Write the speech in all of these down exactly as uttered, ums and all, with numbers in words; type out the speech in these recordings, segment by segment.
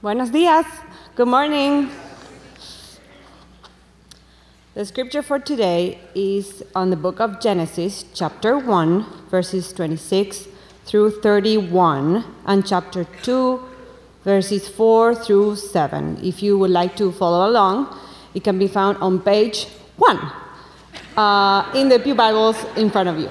Buenos dias. Good morning. The scripture for today is on the book of Genesis, chapter one, verses twenty-six through thirty-one, and chapter two, verses four through seven. If you would like to follow along, it can be found on page one uh, in the Pew Bibles in front of you.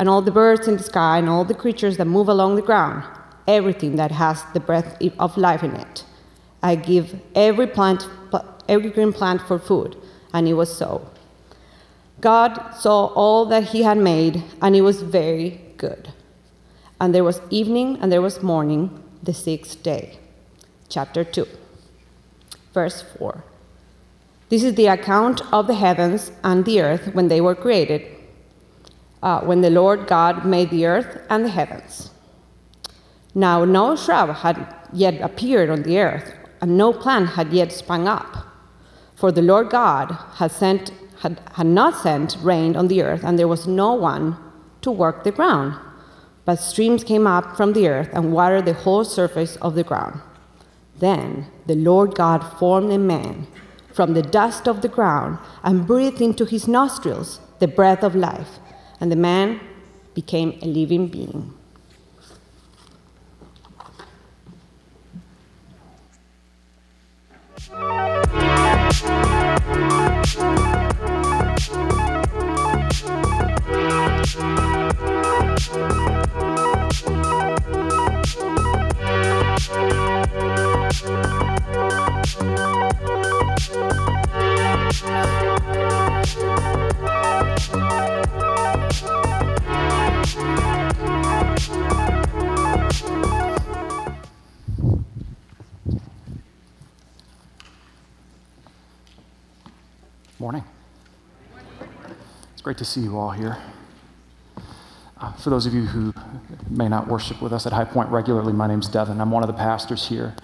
and all the birds in the sky, and all the creatures that move along the ground, everything that has the breath of life in it. I give every plant, every green plant for food," and it was so. God saw all that he had made, and it was very good. And there was evening, and there was morning, the sixth day. Chapter two, verse four. This is the account of the heavens and the earth when they were created, Uh, when the Lord God made the earth and the heavens. Now no shrub had yet appeared on the earth, and no plant had yet sprung up, for the Lord God had, sent, had, had not sent rain on the earth, and there was no one to work the ground. But streams came up from the earth and watered the whole surface of the ground. Then the Lord God formed a man from the dust of the ground and breathed into his nostrils the breath of life, and the man became a living being. Morning. It's great to see you all here. Uh, for those of you who may not worship with us at High Point regularly, my name's Devin. I'm one of the pastors here.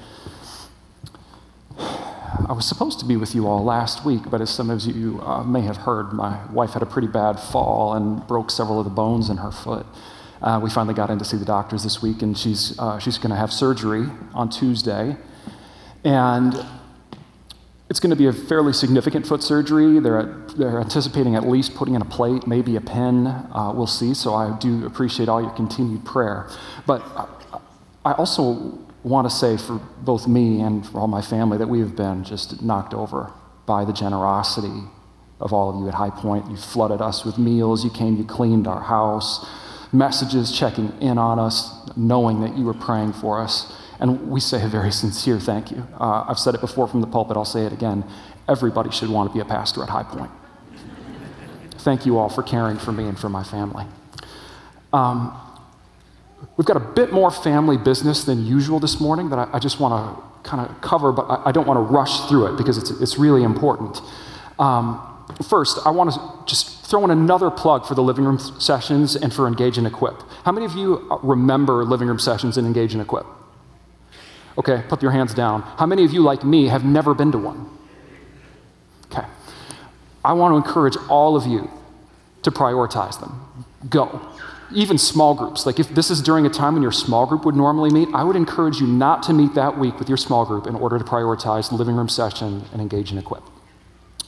I was supposed to be with you all last week, but as some of you uh, may have heard, my wife had a pretty bad fall and broke several of the bones in her foot. Uh, we finally got in to see the doctors this week, and she's uh, she's going to have surgery on Tuesday, and it's going to be a fairly significant foot surgery. They're they're anticipating at least putting in a plate, maybe a pin. Uh, we'll see. So I do appreciate all your continued prayer, but I also want to say for both me and for all my family that we have been just knocked over by the generosity of all of you at High Point. You flooded us with meals, you came, you cleaned our house, messages checking in on us, knowing that you were praying for us. And we say a very sincere thank you. Uh, I've said it before from the pulpit, I'll say it again. Everybody should want to be a pastor at High Point. Thank you all for caring for me and for my family. Um, We've got a bit more family business than usual this morning that I, I just want to kind of cover, but I, I don't want to rush through it because it's it's really important. Um, first, I want to just throw in another plug for the Living Room Sessions and for Engage and Equip. How many of you remember Living Room Sessions and Engage and Equip? Okay, put your hands down. How many of you, like me, have never been to one? Okay. I want to encourage all of you to prioritize them. Go. Even small groups, like if this is during a time when your small group would normally meet, I would encourage you not to meet that week with your small group in order to prioritize the Living Room Session and Engage and Equip.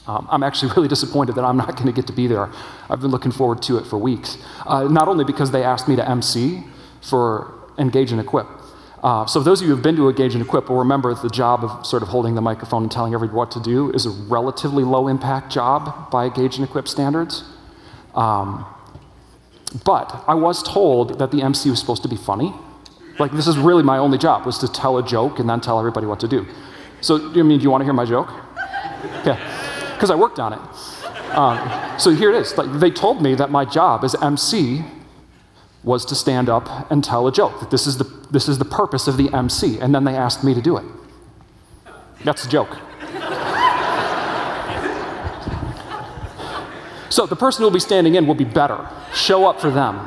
Um, I'm actually really disappointed that I'm not going to get to be there. I've been looking forward to it for weeks, uh, not only because they asked me to M C for Engage and Equip, Uh, so those of you who have been to Engage and Equip will remember the job of sort of holding the microphone and telling everybody what to do is a relatively low-impact job by Engage and Equip standards. Um, but I was told that the M C was supposed to be funny. Like, this is really my only job, was to tell a joke and then tell everybody what to do. So, I mean, do you want to hear my joke? Okay, because I worked on it. Um, so here it is. Like, they told me that my job as M C was to stand up and tell a joke. That this is the this is the purpose of the M C, and then they asked me to do it. That's the joke. So the person who will be standing in will be better. Show up for them.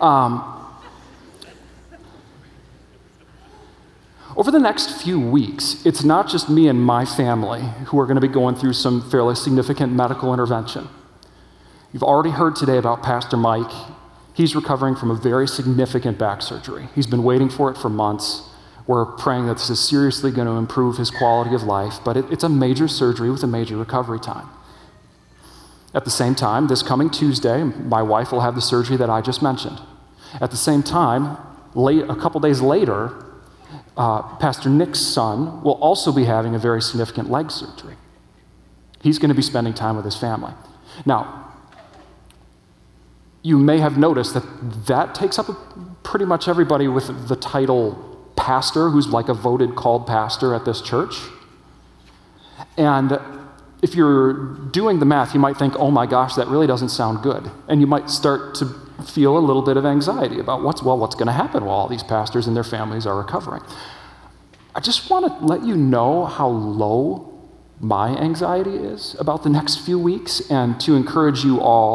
Um, Over the next few weeks, it's not just me and my family who are going to be going through some fairly significant medical intervention. You've already heard today about Pastor Mike. He's recovering from a very significant back surgery. He's been waiting for it for months. We're praying that this is seriously going to improve his quality of life, but it, it's a major surgery with a major recovery time. At the same time, this coming Tuesday, my wife will have the surgery that I just mentioned. At the same time, late, a couple days later, Uh, Pastor Nick's son will also be having a very significant leg surgery. He's going to be spending time with his family. Now, you may have noticed that that takes up a, pretty much everybody with the title pastor, who's like a voted called pastor at this church. And if you're doing the math, you might think, oh my gosh, that really doesn't sound good. And you might start to feel a little bit of anxiety about what's, well, what's going to happen while all these pastors and their families are recovering. I just want to let you know how low my anxiety is about the next few weeks and to encourage you all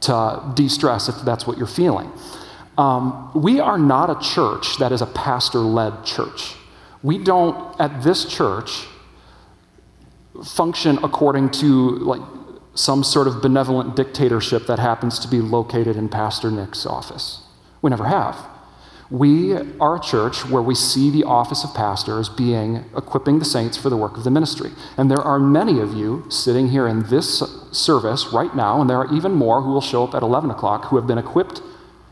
to de-stress if that's what you're feeling. Um, we are not a church that is a pastor-led church. We don't, at this church, function according to, like, some sort of benevolent dictatorship that happens to be located in Pastor Nick's office. We never have. We are a church where we see the office of pastor as being equipping the saints for the work of the ministry. And there are many of you sitting here in this service right now, and there are even more who will show up at eleven o'clock who have been equipped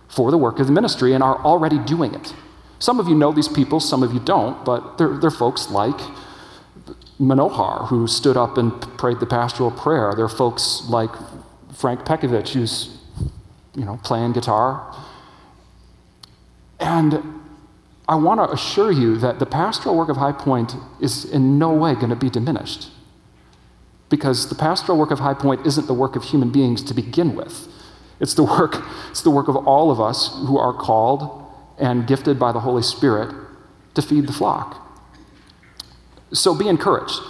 for the work of the ministry and are already doing it. Some of you know these people, some of you don't, but they're, they're folks like Manohar, who stood up and prayed the pastoral prayer. There are folks like Frank Pekovic, who's, you know, playing guitar. And I want to assure you that the pastoral work of High Point is in no way going to be diminished, because the pastoral work of High Point isn't the work of human beings to begin with. It's the work, it's the work of all of us who are called and gifted by the Holy Spirit to feed the flock. So be encouraged.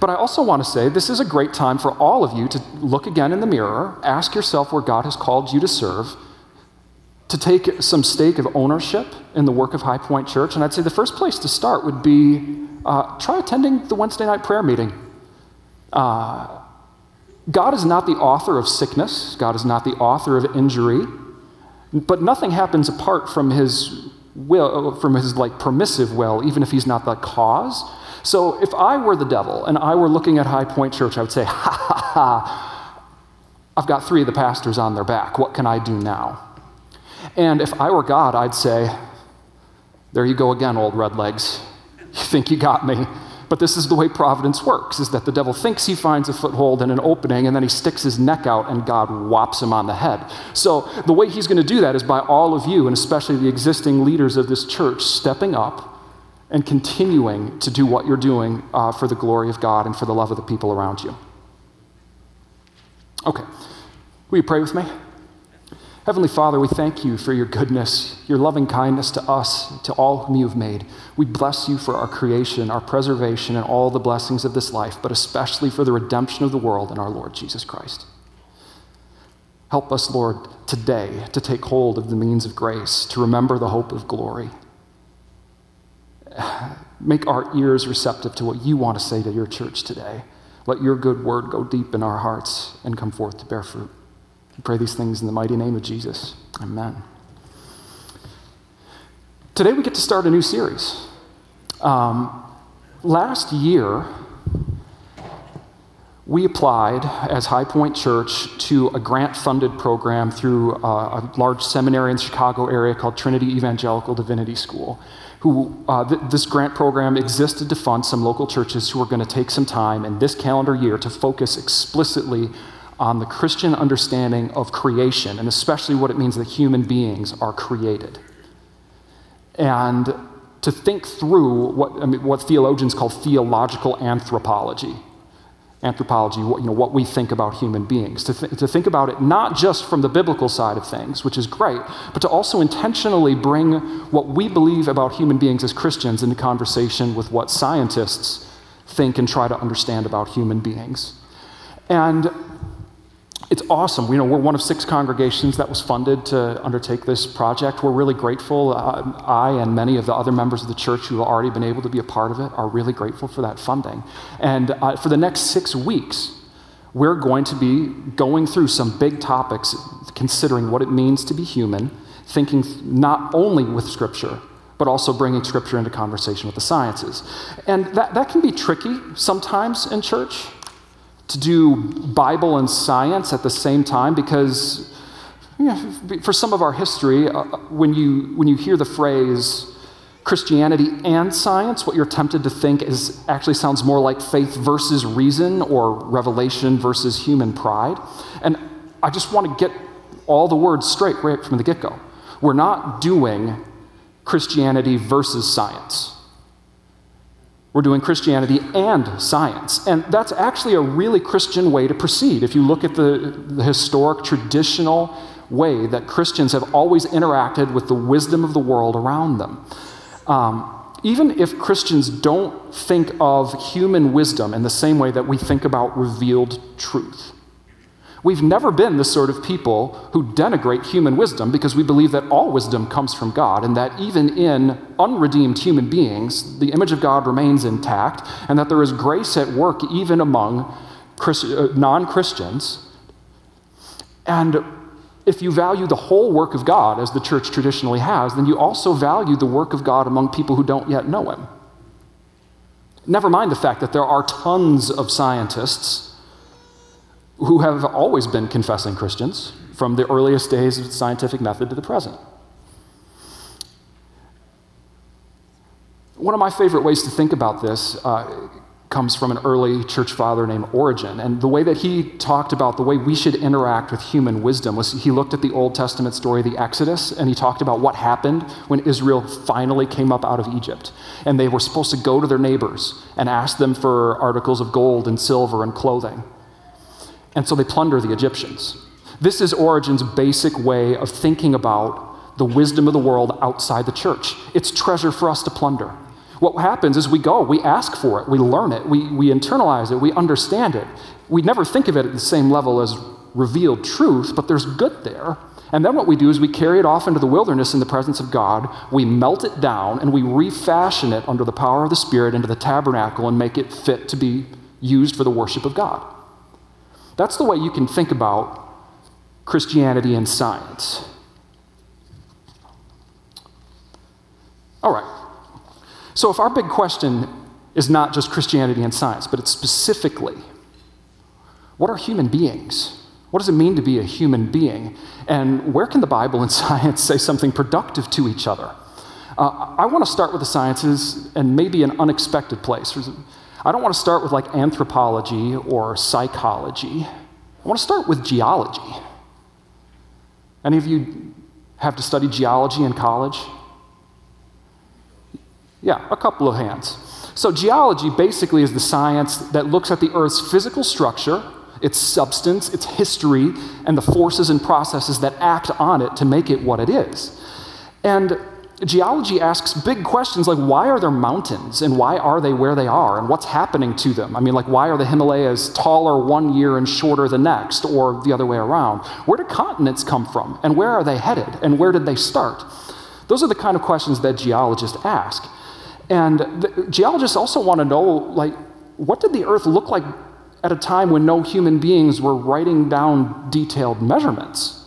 But I also want to say this is a great time for all of you to look again in the mirror, ask yourself where God has called you to serve, to take some stake of ownership in the work of High Point Church. And I'd say the first place to start would be uh, try attending the Wednesday night prayer meeting. Uh, God is not the author of sickness. God is not the author of injury. But nothing happens apart from his will, from his like permissive will, even if he's not the cause. So if I were the devil and I were looking at High Point Church, I would say, ha, ha, ha, I've got three of the pastors on their back. What can I do now? And if I were God, I'd say, there you go again, old red legs. You think you got me. But this is the way providence works, is that the devil thinks he finds a foothold and an opening, and then he sticks his neck out, and God whops him on the head. So the way he's going to do that is by all of you, and especially the existing leaders of this church, stepping up and continuing to do what you're doing uh, for the glory of God and for the love of the people around you. Okay, will you pray with me? Heavenly Father, we thank you for your goodness, your loving kindness to us, to all whom you've made. We bless you for our creation, our preservation, and all the blessings of this life, but especially for the redemption of the world in our Lord Jesus Christ. Help us, Lord, today to take hold of the means of grace, to remember the hope of glory. Make our ears receptive to what you want to say to your church today. Let your good word go deep in our hearts and come forth to bear fruit. We pray these things in the mighty name of Jesus. Amen. Today we get to start a new series. Um, last year, we applied as High Point Church to a grant-funded program through uh, a large seminary in the Chicago area called Trinity Evangelical Divinity School. Who uh, th- this grant program existed to fund some local churches who were going to take some time in this calendar year to focus explicitly on the Christian understanding of creation, and especially what it means that human beings are created. And to think through what I mean, what theologians call theological anthropology. Anthropology, what, you know, what we think about human beings, to, th- to think about it not just from the biblical side of things, which is great, but to also intentionally bring what we believe about human beings as Christians into conversation with what scientists think and try to understand about human beings. And it's awesome. You know, we're one of six congregations that was funded to undertake this project. We're really grateful. Uh, I and many of the other members of the church who have already been able to be a part of it are really grateful for that funding. And uh, for the next six weeks, we're going to be going through some big topics, considering what it means to be human, thinking not only with Scripture, but also bringing Scripture into conversation with the sciences. And that, that can be tricky sometimes in church, to do Bible and science at the same time, because you know, for some of our history, uh, when you when you hear the phrase Christianity and science, what you're tempted to think is actually sounds more like faith versus reason or revelation versus human pride. And I just want to get all the words straight right from the get-go. We're not doing Christianity versus science. We're doing Christianity and science. And that's actually a really Christian way to proceed. If you look at the, the historic, traditional way that Christians have always interacted with the wisdom of the world around them. Um, even if Christians don't think of human wisdom in the same way that we think about revealed truth. We've never been the sort of people who denigrate human wisdom, because we believe that all wisdom comes from God, and that even in unredeemed human beings, the image of God remains intact, and that there is grace at work even among Christ- uh, non-Christians. And if you value the whole work of God, as the church traditionally has, then you also value the work of God among people who don't yet know Him. Never mind the fact that there are tons of scientists who have always been confessing Christians from the earliest days of the scientific method to the present. One of my favorite ways to think about this uh, comes from an early church father named Origen, and the way that he talked about the way we should interact with human wisdom was he looked at the Old Testament story of the Exodus, and he talked about what happened when Israel finally came up out of Egypt, and they were supposed to go to their neighbors and ask them for articles of gold and silver and clothing. And so they plunder the Egyptians. This is Origen's basic way of thinking about the wisdom of the world outside the church. It's treasure for us to plunder. What happens is we go, we ask for it, we learn it, we, we internalize it, we understand it. We never think of it at the same level as revealed truth, but there's good there. And then what we do is we carry it off into the wilderness in the presence of God, we melt it down, and we refashion it under the power of the Spirit into the tabernacle and make it fit to be used for the worship of God. That's the way you can think about Christianity and science. All right. So if our big question is not just Christianity and science, but it's specifically, what are human beings? What does it mean to be a human being? And where can the Bible and science say something productive to each other? Uh, I want to start with the sciences and maybe an unexpected place. I don't want to start with like anthropology or psychology. I want to start with geology. Any of you have to study geology in college? Yeah, a couple of hands. So geology basically is the science that looks at the Earth's physical structure, its substance, its history, and the forces and processes that act on it to make it what it is. And geology asks big questions like, why are there mountains, and why are they where they are, and what's happening to them? I mean, like, why are the Himalayas taller one year and shorter the next, or the other way around? Where do continents come from, and where are they headed, and where did they start? Those are the kind of questions that geologists ask. And the, geologists also want to know, like, what did the Earth look like at a time when no human beings were writing down detailed measurements?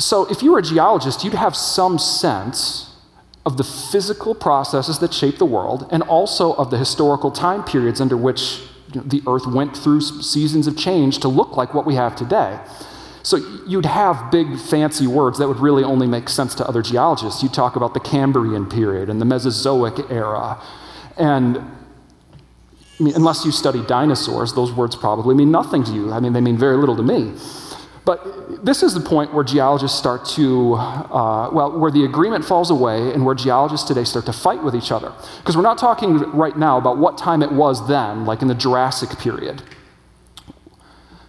So if you were a geologist, you'd have some sense of the physical processes that shape the world, and also of the historical time periods under which the earth went through seasons of change to look like what we have today. So you'd have big fancy words that would really only make sense to other geologists. You talk about the Cambrian period and the Mesozoic era. And I mean, unless you study dinosaurs, those words probably mean nothing to you. I mean, they mean very little to me. But this is the point where geologists start to, uh, well, where the agreement falls away and where geologists today start to fight with each other. Because we're not talking right now about what time it was then, like in the Jurassic period.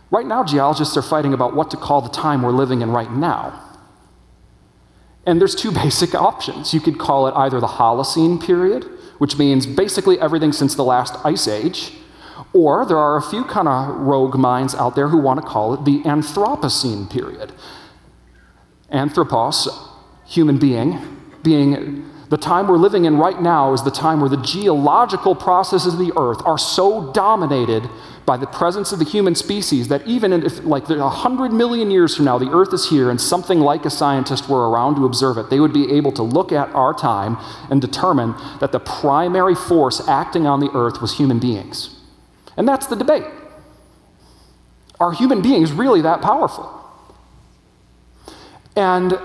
Right now, geologists are fighting about what to call the time we're living in right now. And there's two basic options. You could call it either the Holocene period, which means basically everything since the last ice age, or there are a few kind of rogue minds out there who want to call it the Anthropocene period. Anthropos, human being, being the time we're living in right now is the time where the geological processes of the earth are so dominated by the presence of the human species that even if, like, one hundred million years from now, the earth is here and something like a scientist were around to observe it, they would be able to look at our time and determine that the primary force acting on the earth was human beings. And that's the debate. Are human beings really that powerful? And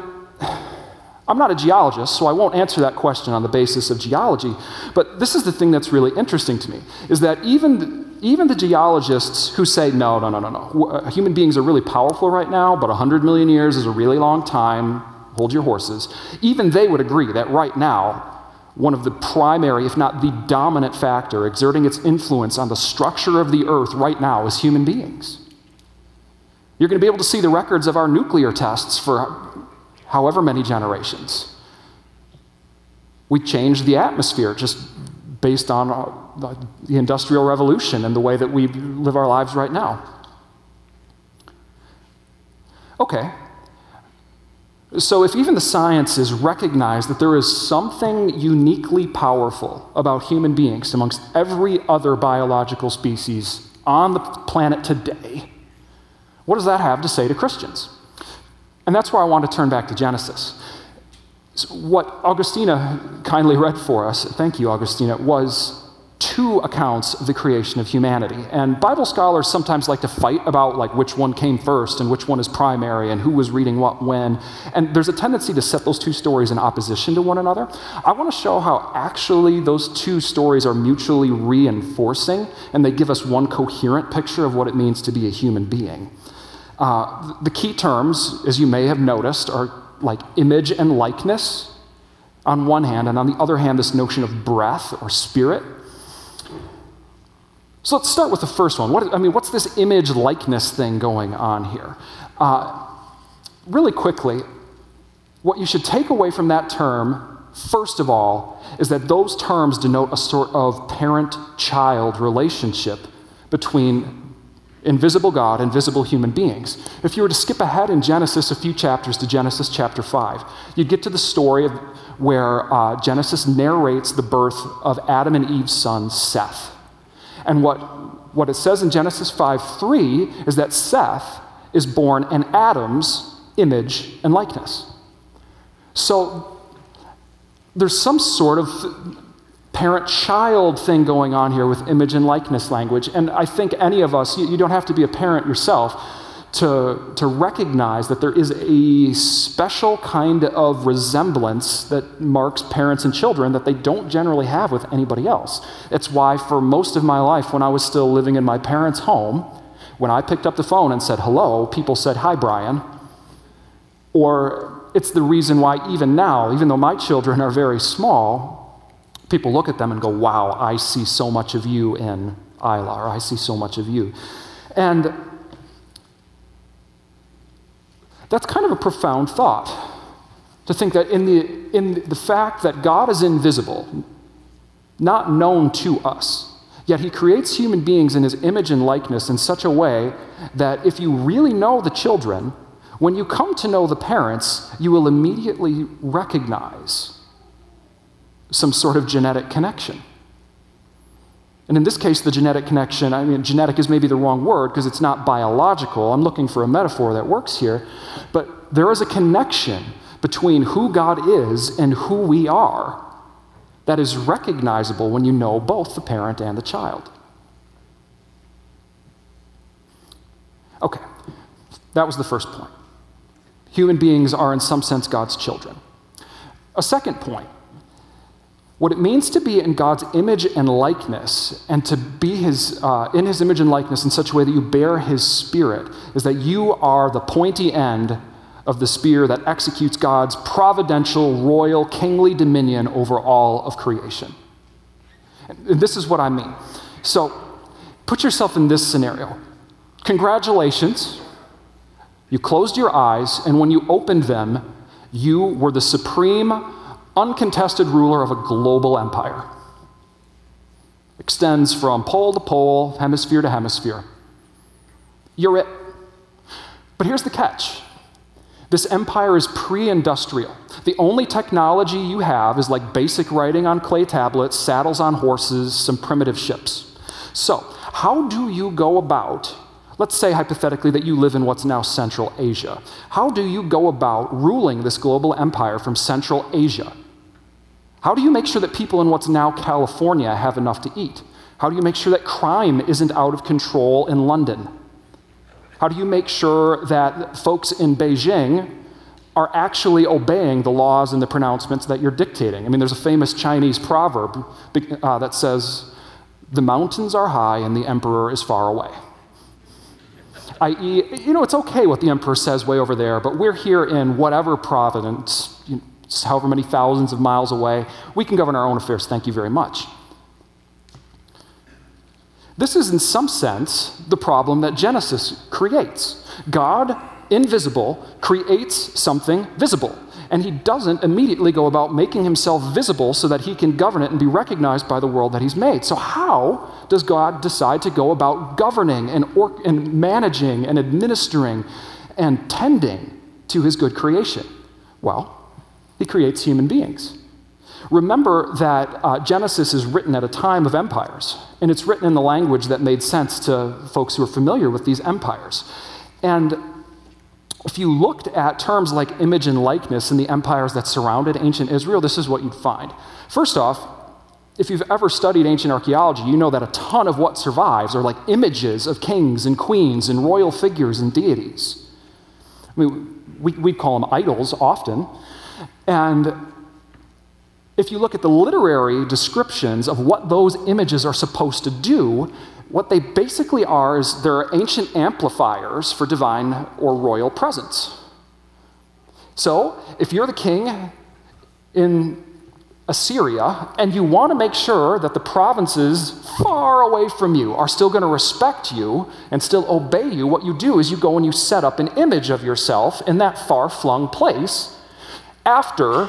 I'm not a geologist, so I won't answer that question on the basis of geology, but this is the thing that's really interesting to me, is that even, even the geologists who say, no, no, no, no, no, human beings are really powerful right now, but one hundred million years is a really long time, hold your horses, even they would agree that right now, one of the primary, if not the dominant factor, exerting its influence on the structure of the earth right now is human beings. You're going to be able to see the records of our nuclear tests for however many generations. We changed the atmosphere just based on the Industrial Revolution and the way that we live our lives right now. Okay. So if even the sciences recognize that there is something uniquely powerful about human beings amongst every other biological species on the planet today, what does that have to say to Christians? And that's where I want to turn back to Genesis. So what Augustina kindly read for us, thank you, Augustina, was two accounts of the creation of humanity. And Bible scholars sometimes like to fight about like which one came first and which one is primary and who was reading what when. And there's a tendency to set those two stories in opposition to one another. I want to show how actually those two stories are mutually reinforcing and they give us one coherent picture of what it means to be a human being. Uh, the key terms, as you may have noticed, are like image and likeness on one hand, and on the other hand, this notion of breath or spirit. So let's start with the first one. What, I mean, what's this image likeness thing going on here? Uh, really quickly, what you should take away from that term, first of all, is that those terms denote a sort of parent-child relationship between invisible God and visible human beings. If you were to skip ahead in Genesis a few chapters to Genesis chapter five, you'd get to the story of where uh, Genesis narrates the birth of Adam and Eve's son, Seth. And what, what it says in Genesis five three is that Seth is born in Adam's image and likeness. So there's some sort of parent-child thing going on here with image and likeness language. And I think any of us, you, you don't have to be a parent yourself to, to recognize that there is a special kind of resemblance that marks parents and children that they don't generally have with anybody else. It's why for most of my life, when I was still living in my parents' home, when I picked up the phone and said hello, people said, "Hi, Brian." Or it's the reason why even now, even though my children are very small, people look at them and go, "Wow, I see so much of you in Isla," or "I see so much of you." And that's kind of a profound thought, to think that in the, in the fact that God is invisible, not known to us, yet he creates human beings in his image and likeness in such a way that if you really know the children, when you come to know the parents, you will immediately recognize some sort of genetic connection. And in this case, the genetic connection, I mean, genetic is maybe the wrong word because it's not biological. I'm looking for a metaphor that works here. But there is a connection between who God is and who we are that is recognizable when you know both the parent and the child. Okay, that was the first point. Human beings are, in some sense, God's children. A second point, what it means to be in God's image and likeness, and to be his, uh, in his image and likeness in such a way that you bear his spirit, is that you are the pointy end of the spear that executes God's providential, royal, kingly dominion over all of creation. And this is what I mean. So, put yourself in this scenario. Congratulations. You closed your eyes, and when you opened them, you were the supreme, uncontested ruler of a global empire. Extends from pole to pole, hemisphere to hemisphere. You're it. But here's the catch. This empire is pre-industrial. The only technology you have is like basic writing on clay tablets, saddles on horses, some primitive ships. So, how do you go about, let's say hypothetically that you live in what's now Central Asia. How do you go about ruling this global empire from Central Asia? How do you make sure that people in what's now California have enough to eat? How do you make sure that crime isn't out of control in London? How do you make sure that folks in Beijing are actually obeying the laws and the pronouncements that you're dictating? I mean, there's a famous Chinese proverb uh, that says, "The mountains are high and the emperor is far away." that is, you know, it's okay what the emperor says way over there, but we're here in whatever province, you know, however many thousands of miles away. We can govern our own affairs, thank you very much. This is, in some sense, the problem that Genesis creates. God, invisible, creates something visible, and he doesn't immediately go about making himself visible so that he can govern it and be recognized by the world that he's made. So how does God decide to go about governing and, or- and managing and administering and tending to his good creation? Well, he creates human beings. Remember that uh, Genesis is written at a time of empires, and it's written in the language that made sense to folks who are familiar with these empires. And if you looked at terms like image and likeness in the empires that surrounded ancient Israel, this is what you'd find. First off, if you've ever studied ancient archaeology, you know that a ton of what survives are like images of kings and queens and royal figures and deities. I mean, we, we call them idols often. And if you look at the literary descriptions of what those images are supposed to do, what they basically are is they're ancient amplifiers for divine or royal presence. So, if you're the king in Assyria, and you want to make sure that the provinces far away from you are still going to respect you and still obey you, what you do is you go and you set up an image of yourself in that far-flung place after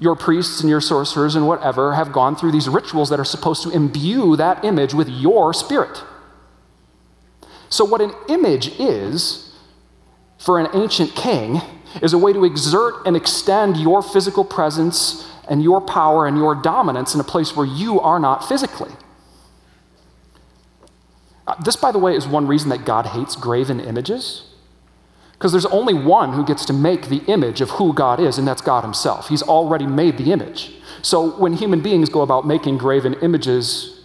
your priests and your sorcerers and whatever have gone through these rituals that are supposed to imbue that image with your spirit. So what an image is, for an ancient king, is a way to exert and extend your physical presence and your power and your dominance in a place where you are not physically. This, by the way, is one reason that God hates graven images. Because there's only one who gets to make the image of who God is, and that's God himself. He's already made the image. So when human beings go about making graven images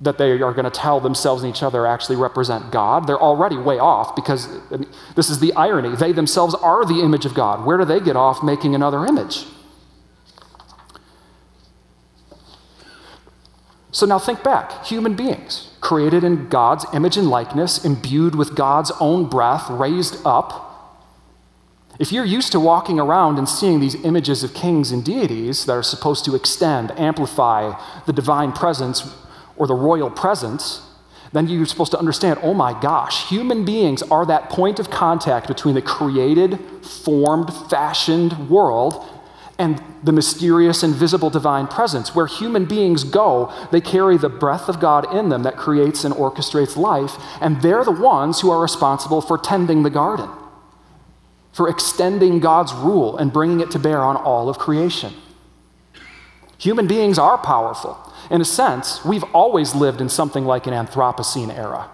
that they are going to tell themselves and each other actually represent God, they're already way off, because I mean, this is the irony. They themselves are the image of God. Where do they get off making another image? So now think back. Human beings, created in God's image and likeness, imbued with God's own breath, raised up. If you're used to walking around and seeing these images of kings and deities that are supposed to extend, amplify the divine presence or the royal presence, then you're supposed to understand, oh my gosh, human beings are that point of contact between the created, formed, fashioned world and the mysterious, invisible divine presence. Where human beings go, they carry the breath of God in them that creates and orchestrates life, and they're the ones who are responsible for tending the garden, for extending God's rule and bringing it to bear on all of creation. Human beings are powerful. In a sense, we've always lived in something like an Anthropocene era.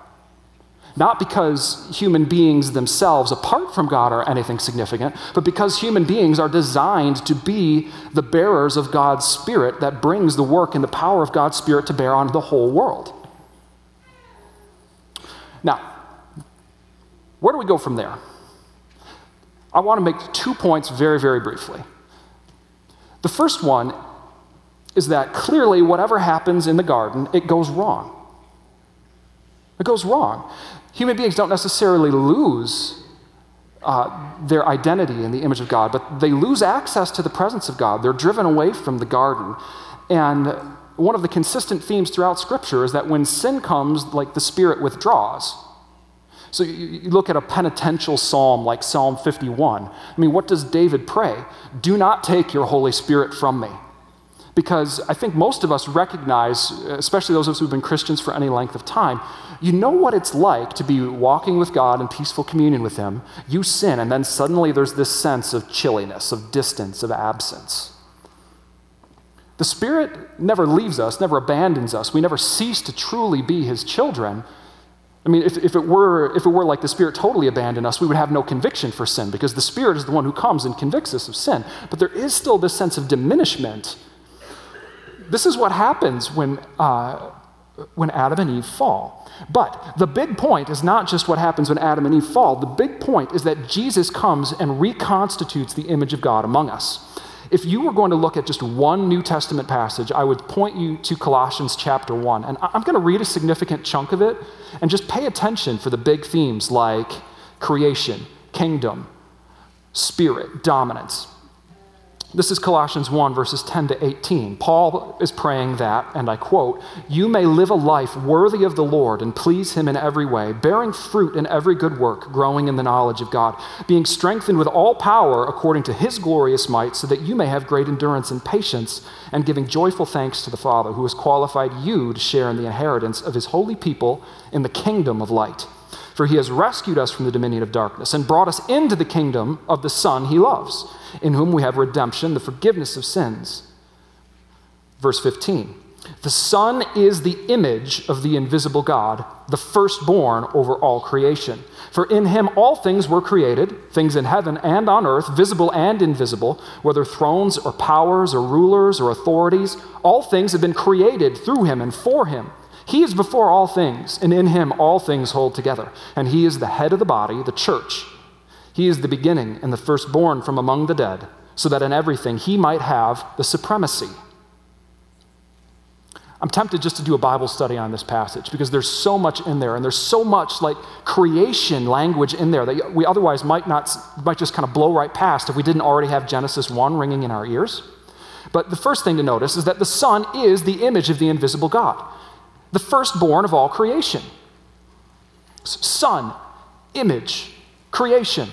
Not because human beings themselves, apart from God, are anything significant, but because human beings are designed to be the bearers of God's Spirit that brings the work and the power of God's Spirit to bear on the whole world. Now, Where do we go from there? I want to make two points very, very briefly. The first one is that clearly whatever happens in the garden, it goes wrong. It goes wrong. Human beings don't necessarily lose uh, their identity in the image of God, but they lose access to the presence of God. They're driven away from the garden. And one of the consistent themes throughout Scripture is that when sin comes, like the Spirit withdraws. So you, you look at a penitential psalm like Psalm fifty-one. I mean, what does David pray? Do not take your Holy Spirit from me. Because I think most of us recognize, especially those of us who've been Christians for any length of time, you know what it's like to be walking with God in peaceful communion with Him. You sin, and then suddenly there's this sense of chilliness, of distance, of absence. The Spirit never leaves us, never abandons us. We never cease to truly be His children. I mean, if, if, it were, if it were like the Spirit totally abandoned us, we would have no conviction for sin, because the Spirit is the one who comes and convicts us of sin. But there is still this sense of diminishment. This is what happens when, uh, when Adam and Eve fall. But the big point is not just what happens when Adam and Eve fall. The big point is that Jesus comes and reconstitutes the image of God among us. If you were going to look at just one New Testament passage, I would point you to Colossians chapter one. And I'm going to read a significant chunk of it, and just pay attention for the big themes like creation, kingdom, spirit, dominance. This is Colossians one, verses ten to eighteen. Paul is praying that, and I quote, "You may live a life worthy of the Lord and please Him in every way, bearing fruit in every good work, growing in the knowledge of God, being strengthened with all power according to His glorious might, so that you may have great endurance and patience, and giving joyful thanks to the Father, who has qualified you to share in the inheritance of His holy people in the kingdom of light. For He has rescued us from the dominion of darkness and brought us into the kingdom of the Son He loves, in whom we have redemption, the forgiveness of sins." Verse fifteen, "The Son is the image of the invisible God, the firstborn over all creation. For in Him all things were created, things in heaven and on earth, visible and invisible, whether thrones or powers or rulers or authorities. All things have been created through Him and for Him. He is before all things, and in Him all things hold together. And He is the head of the body, the church. He is the beginning and the firstborn from among the dead, so that in everything He might have the supremacy." I'm tempted just to do a Bible study on this passage, because there's so much in there, and there's so much like creation language in there that we otherwise might not might just kind of blow right past if we didn't already have Genesis one ringing in our ears. But the first thing to notice is that the Son is the image of the invisible God, the firstborn of all creation. Son, image, creation.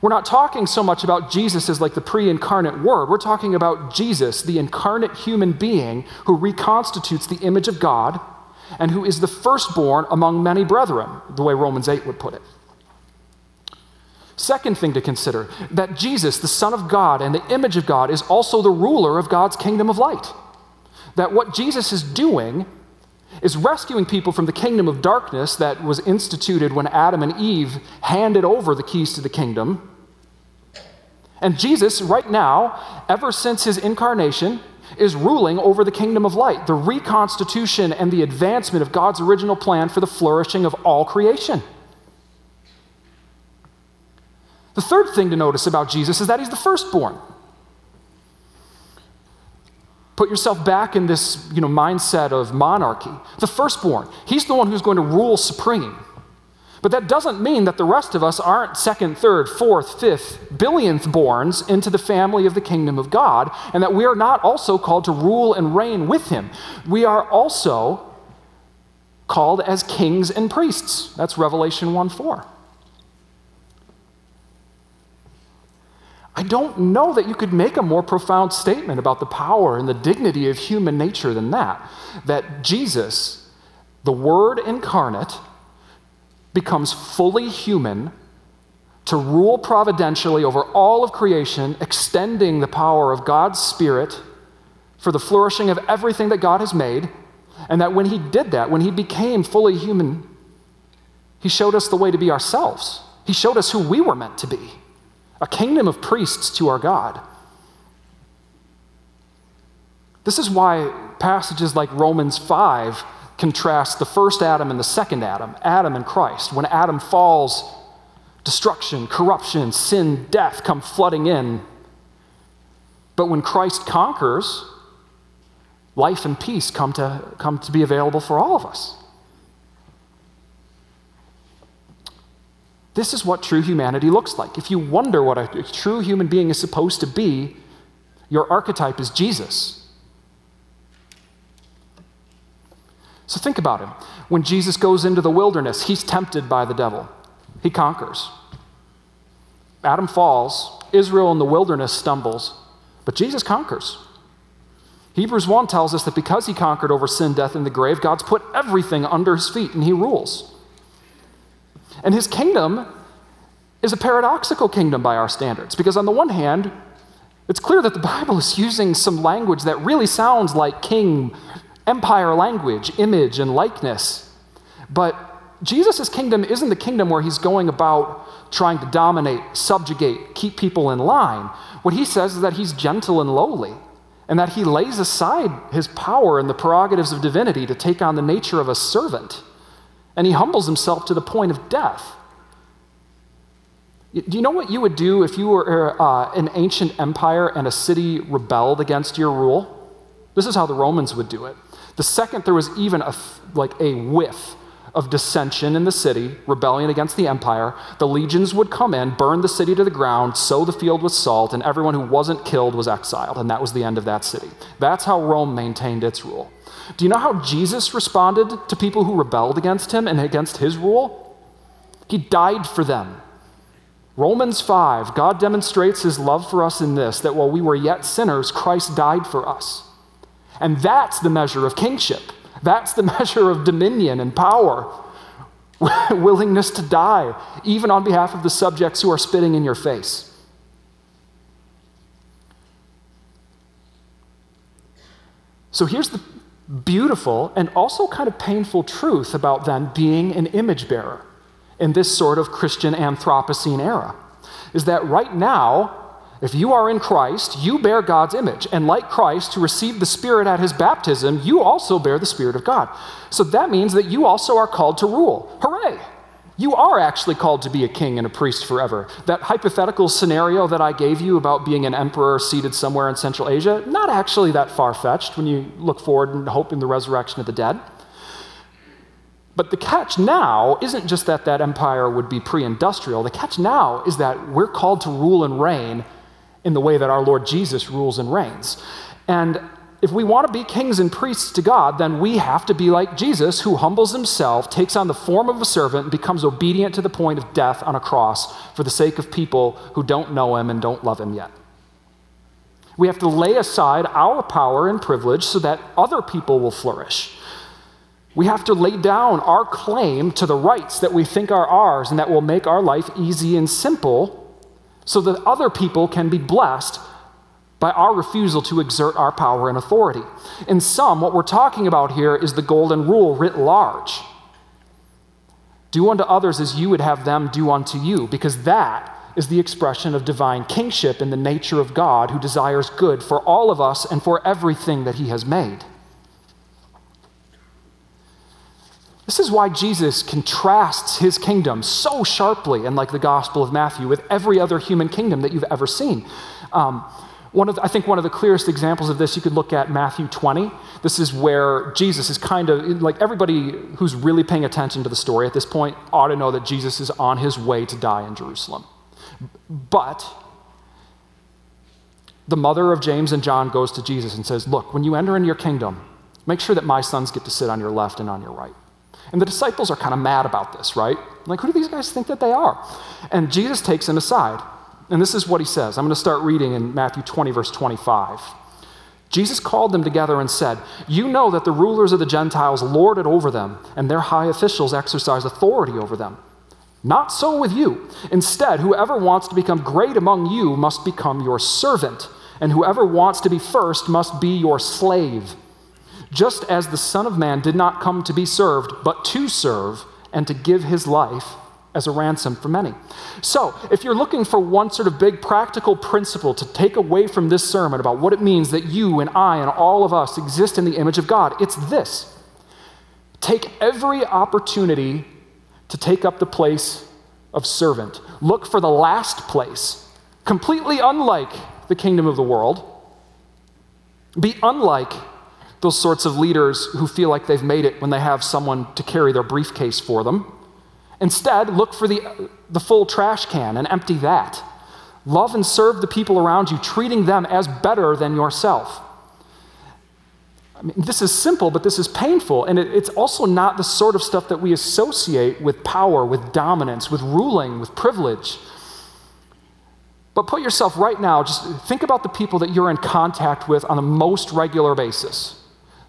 We're not talking so much about Jesus as like the pre-incarnate Word. We're talking about Jesus, the incarnate human being who reconstitutes the image of God and who is the firstborn among many brethren, the way Romans eight would put it. Second thing to consider, that Jesus, the Son of God and the image of God, is also the ruler of God's kingdom of light. That what Jesus is doing is rescuing people from the kingdom of darkness that was instituted when Adam and Eve handed over the keys to the kingdom. And Jesus, right now, ever since His incarnation, is ruling over the kingdom of light, the reconstitution and the advancement of God's original plan for the flourishing of all creation. The third thing to notice about Jesus is that He's the firstborn. Put yourself back in this, you know, mindset of monarchy. The firstborn, He's the one who's going to rule supreme. But that doesn't mean that the rest of us aren't second, third, fourth, fifth, billionth borns into the family of the kingdom of God, and that we are not also called to rule and reign with Him. We are also called as kings and priests. That's Revelation one four. I don't know that you could make a more profound statement about the power and the dignity of human nature than that, that Jesus, the Word incarnate, becomes fully human to rule providentially over all of creation, extending the power of God's Spirit for the flourishing of everything that God has made, and that when He did that, when He became fully human, He showed us the way to be ourselves. He showed us who we were meant to be. A kingdom of priests to our God. This is why passages like Romans five contrasts the first Adam and the second Adam, Adam and Christ. When Adam falls, destruction, corruption, sin, death come flooding in. But when Christ conquers, life and peace come to, come to be available for all of us. This is what true humanity looks like. If you wonder what a true human being is supposed to be, your archetype is Jesus. So think about him. When Jesus goes into the wilderness, he's tempted by the devil. He conquers. Adam falls. Israel in the wilderness stumbles. But Jesus conquers. Hebrews one tells us that because he conquered over sin, death, and the grave, God's put everything under his feet and he rules. And his kingdom is a paradoxical kingdom by our standards. Because on the one hand, it's clear that the Bible is using some language that really sounds like king, empire language, image, and likeness. But Jesus' kingdom isn't the kingdom where he's going about trying to dominate, subjugate, keep people in line. What he says is that he's gentle and lowly, and that he lays aside his power and the prerogatives of divinity to take on the nature of a servant. And he humbles himself to the point of death. Do you know what you would do if you were uh, an ancient empire and a city rebelled against your rule? This is how the Romans would do it. The second there was even a, like a whiff of dissension in the city, rebellion against the empire, the legions would come in, burn the city to the ground, sow the field with salt, and everyone who wasn't killed was exiled, and that was the end of that city. That's how Rome maintained its rule. Do you know how Jesus responded to people who rebelled against him and against his rule? He died for them. Romans five, God demonstrates his love for us in this, that while we were yet sinners, Christ died for us. And that's the measure of kingship. That's the measure of dominion and power. Willingness to die, even on behalf of the subjects who are spitting in your face. So here's the beautiful and also kind of painful truth about then being an image bearer in this sort of Christian Anthropocene era, is that right now, if you are in Christ, you bear God's image. And like Christ, who received the Spirit at his baptism, you also bear the Spirit of God. So that means that you also are called to rule. Hooray! You are actually called to be a king and a priest forever. That hypothetical scenario that I gave you about being an emperor seated somewhere in Central Asia, not actually that far-fetched when you look forward and hope in the resurrection of the dead. But the catch now isn't just that that empire would be pre-industrial. The catch now is that we're called to rule and reign in the way that our Lord Jesus rules and reigns. And if we want to be kings and priests to God, then we have to be like Jesus, who humbles himself, takes on the form of a servant, and becomes obedient to the point of death on a cross for the sake of people who don't know him and don't love him yet. We have to lay aside our power and privilege so that other people will flourish. We have to lay down our claim to the rights that we think are ours and that will make our life easy and simple so that other people can be blessed by our refusal to exert our power and authority. In sum, what we're talking about here is the golden rule writ large. Do unto others as you would have them do unto you, because that is the expression of divine kingship in the nature of God, who desires good for all of us and for everything that he has made. This is why Jesus contrasts his kingdom so sharply, and like the Gospel of Matthew, with every other human kingdom that you've ever seen. Um, One of the, I think one of the clearest examples of this, you could look at Matthew twenty. This is where Jesus is kind of, like everybody who's really paying attention to the story at this point ought to know that Jesus is on his way to die in Jerusalem. But the mother of James and John goes to Jesus and says, look, when you enter into your kingdom, make sure that my sons get to sit on your left and on your right. And the disciples are kind of mad about this, right? Like, who do these guys think that they are? And Jesus takes them aside. And this is what he says. I'm going to start reading in Matthew twenty, verse twenty-five. Jesus called them together and said, you know that the rulers of the Gentiles lord it over them, and their high officials exercise authority over them. Not so with you. Instead, whoever wants to become great among you must become your servant, and whoever wants to be first must be your slave. Just as the Son of Man did not come to be served, but to serve and to give his life as a ransom for many. So, if you're looking for one sort of big practical principle to take away from this sermon about what it means that you and I and all of us exist in the image of God, it's this. Take every opportunity to take up the place of servant. Look for the last place, completely unlike the kingdom of the world. Be unlike those sorts of leaders who feel like they've made it when they have someone to carry their briefcase for them. Instead, look for the, the full trash can and empty that. Love and serve the people around you, treating them as better than yourself. I mean, this is simple, but this is painful, and it, it's also not the sort of stuff that we associate with power, with dominance, with ruling, with privilege. But put yourself right now, just think about the people that you're in contact with on the most regular basis,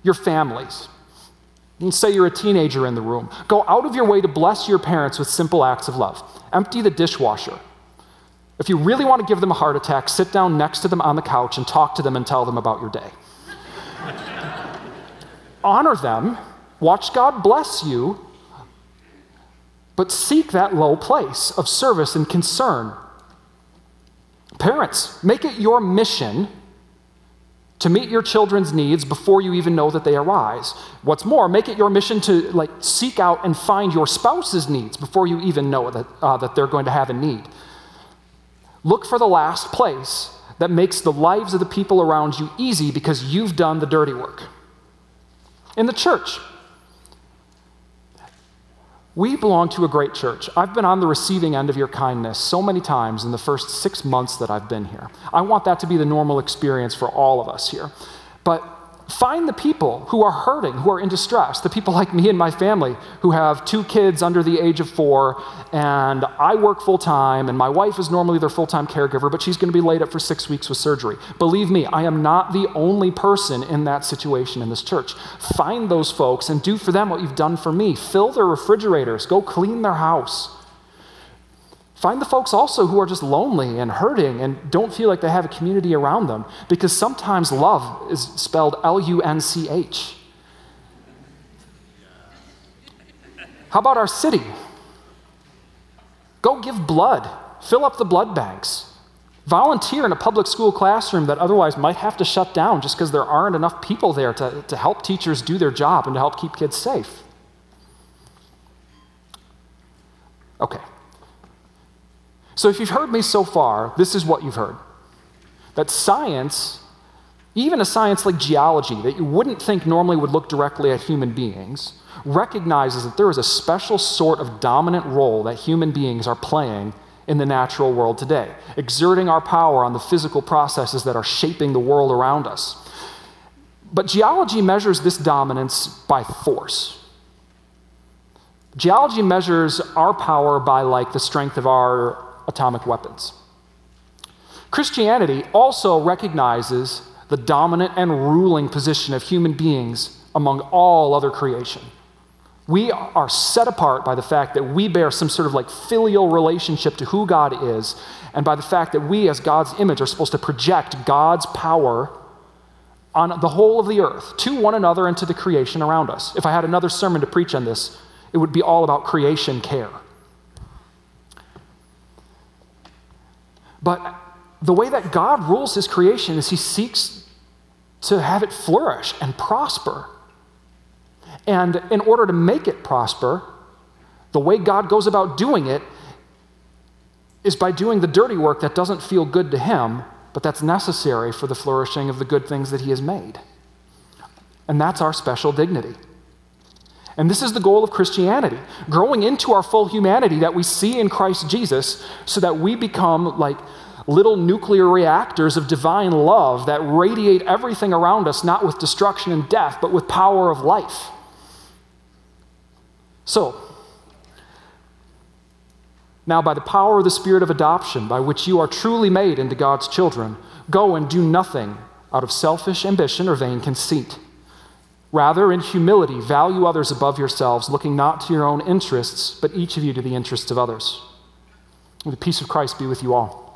your families. And say you're a teenager in the room. Go out of your way to bless your parents with simple acts of love. Empty the dishwasher. If you really want to give them a heart attack, sit down next to them on the couch and talk to them and tell them about your day. Honor them. Watch God bless you. But seek that low place of service and concern. Parents, make it your mission to meet your children's needs before you even know that they arise. What's more, make it your mission to like seek out and find your spouse's needs before you even know that, uh, that they're going to have a need. Look for the last place that makes the lives of the people around you easy because you've done the dirty work. In the church, we belong to a great church. I've been on the receiving end of your kindness so many times in the first six months that I've been here. I want that to be the normal experience for all of us here. But find the people who are hurting, who are in distress, the people like me and my family who have two kids under the age of four, and I work full-time, and my wife is normally their full-time caregiver, but she's going to be laid up for six weeks with surgery. Believe me, I am not the only person in that situation in this church. Find those folks and do for them what you've done for me. Fill their refrigerators. Go clean their house. Find the folks also who are just lonely and hurting and don't feel like they have a community around them, because sometimes love is spelled L U N C H. How about our city? Go give blood. Fill up the blood banks. Volunteer in a public school classroom that otherwise might have to shut down just because there aren't enough people there to, to help teachers do their job and to help keep kids safe. Okay. So if you've heard me so far, this is what you've heard. That science, even a science like geology, that you wouldn't think normally would look directly at human beings, recognizes that there is a special sort of dominant role that human beings are playing in the natural world today, exerting our power on the physical processes that are shaping the world around us. But geology measures this dominance by force. Geology measures our power by, like, the strength of our atomic weapons. Christianity also recognizes the dominant and ruling position of human beings among all other creation. We are set apart by the fact that we bear some sort of like filial relationship to who God is, and by the fact that we as God's image are supposed to project God's power on the whole of the earth, to one another and to the creation around us. If I had another sermon to preach on this, it would be all about creation care. But the way that God rules his creation is he seeks to have it flourish and prosper. And in order to make it prosper, the way God goes about doing it is by doing the dirty work that doesn't feel good to him, but that's necessary for the flourishing of the good things that he has made. And that's our special dignity. And this is the goal of Christianity, growing into our full humanity that we see in Christ Jesus, so that we become like little nuclear reactors of divine love that radiate everything around us, not with destruction and death, but with power of life. So, now by the power of the Spirit of adoption, by which you are truly made into God's children, go and do nothing out of selfish ambition or vain conceit. Rather, in humility, value others above yourselves, looking not to your own interests, but each of you to the interests of others. May the peace of Christ be with you all.